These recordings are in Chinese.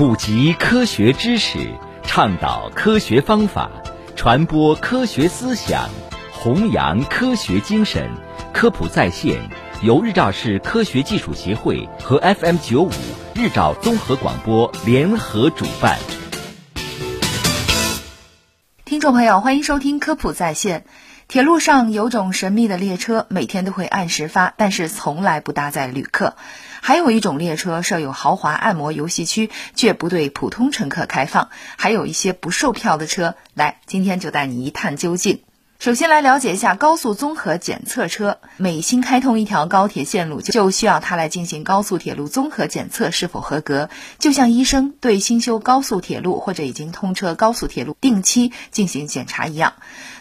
普及科学知识，倡导科学方法，传播科学思想，弘扬科学精神。科普在线由日照市科学技术协会和 FM95 日照综合广播联合主办。听众朋友，欢迎收听科普在线。铁路上有种神秘的列车，每天都会按时发，但是从来不搭载旅客。还有一种列车设有豪华按摩游戏区，却不对普通乘客开放。还有一些不售票的车，来，今天就带你一探究竟。首先来了解一下高速综合检测车。每新开通一条高铁线路，就需要它来进行高速铁路综合检测是否合格。就像医生对新修高速铁路或者已经通车高速铁路定期进行检查一样。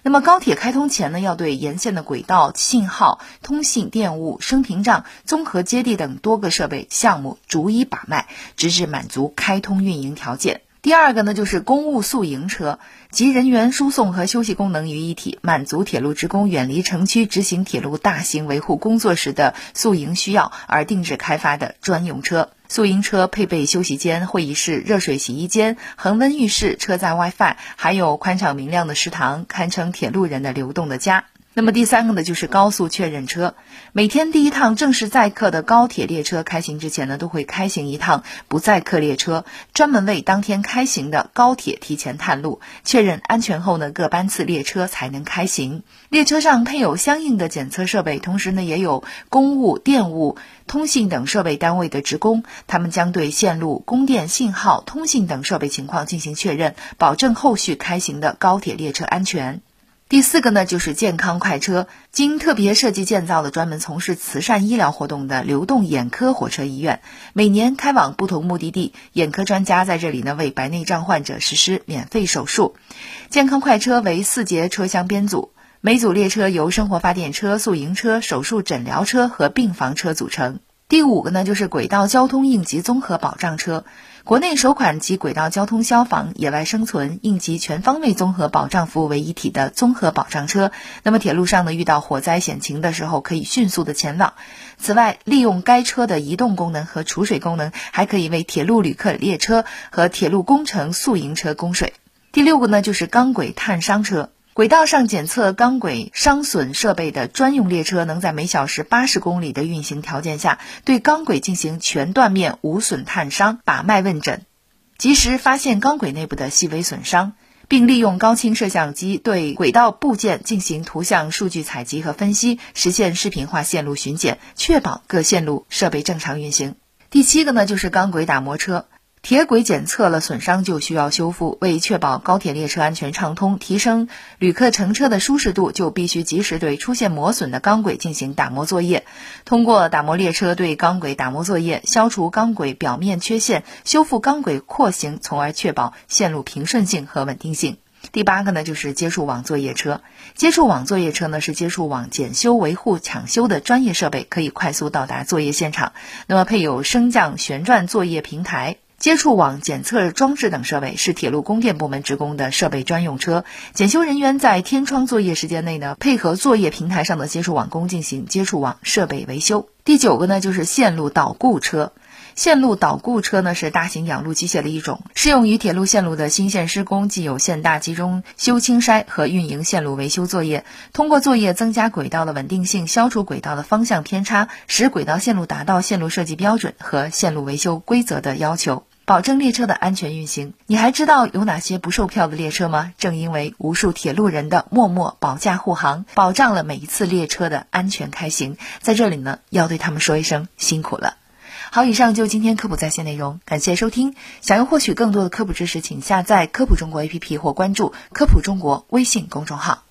那么高铁开通前呢，要对沿线的轨道、信号、通信、电务、升屏障、综合接地等多个设备项目逐一把脉，直至满足开通运营条件。第二个呢，就是公务宿营车，集人员输送和休息功能于一体，满足铁路职工远离城区执行铁路大型维护工作时的宿营需要而定制开发的专用车。宿营车配备休息间、会议室、热水洗衣间、恒温浴室、车载 WiFi， 还有宽敞明亮的食堂，堪称铁路人的流动的家。那么第三个呢，就是高速确认车。每天第一趟正式载客的高铁列车开行之前呢，都会开行一趟不载客列车，专门为当天开行的高铁提前探路，确认安全后呢，各班次列车才能开行。列车上配有相应的检测设备，同时呢，也有公务、电务、通信等设备单位的职工，他们将对线路、供电、信号、通信等设备情况进行确认，保证后续开行的高铁列车安全。第四个呢，就是健康快车，经特别设计建造的专门从事慈善医疗活动的流动眼科火车医院，每年开往不同目的地，眼科专家在这里呢为白内障患者实施免费手术。健康快车为4节车厢编组，每组列车由生活发电车、宿营车、手术诊疗车和病房车组成。第五个呢，就是轨道交通应急综合保障车，国内首款集轨道交通消防、野外生存、应急全方位综合保障服务为一体的综合保障车。那么铁路上呢，遇到火灾险情的时候，可以迅速的前往。此外，利用该车的移动功能和储水功能，还可以为铁路旅客列车和铁路工程宿营车供水。第六个呢，就是钢轨探伤车。轨道上检测钢轨伤损设备的专用列车，能在每小时80公里的运行条件下，对钢轨进行全断面无损探伤、把脉问诊，及时发现钢轨内部的细微损伤，并利用高清摄像机对轨道部件进行图像数据采集和分析，实现视频化线路巡检，确保各线路设备正常运行。第7个呢，就是钢轨打磨车。铁轨检测了损伤就需要修复，为确保高铁列车安全畅通，提升旅客乘车的舒适度，就必须及时对出现磨损的钢轨进行打磨作业。通过打磨列车对钢轨打磨作业，消除钢轨表面缺陷，修复钢轨廓形，从而确保线路平顺性和稳定性。第8个呢，就是接触网作业车。接触网作业车呢，是接触网检修、维护、抢修的专业设备，可以快速到达作业现场。那么配有升降旋转作业平台、接触网检测装置等设备，是铁路供电部门职工的设备专用车。检修人员在天窗作业时间内呢，配合作业平台上的接触网工进行接触网设备维修。第9个呢，就是线路导固车。线路导固车呢，是大型养路机械的一种，适用于铁路线路的新线施工、既有线大集中修清筛和运营线路维修作业，通过作业增加轨道的稳定性，消除轨道的方向偏差，使轨道线路达到线路设计标准和线路维修规则的要求，保证列车的安全运行。你还知道有哪些不售票的列车吗？正因为无数铁路人的默默保驾护航，保障了每一次列车的安全开行。在这里呢，要对他们说一声辛苦了。好，以上就今天科普在线内容，感谢收听。想要获取更多的科普知识，请下载科普中国 APP 或关注科普中国微信公众号。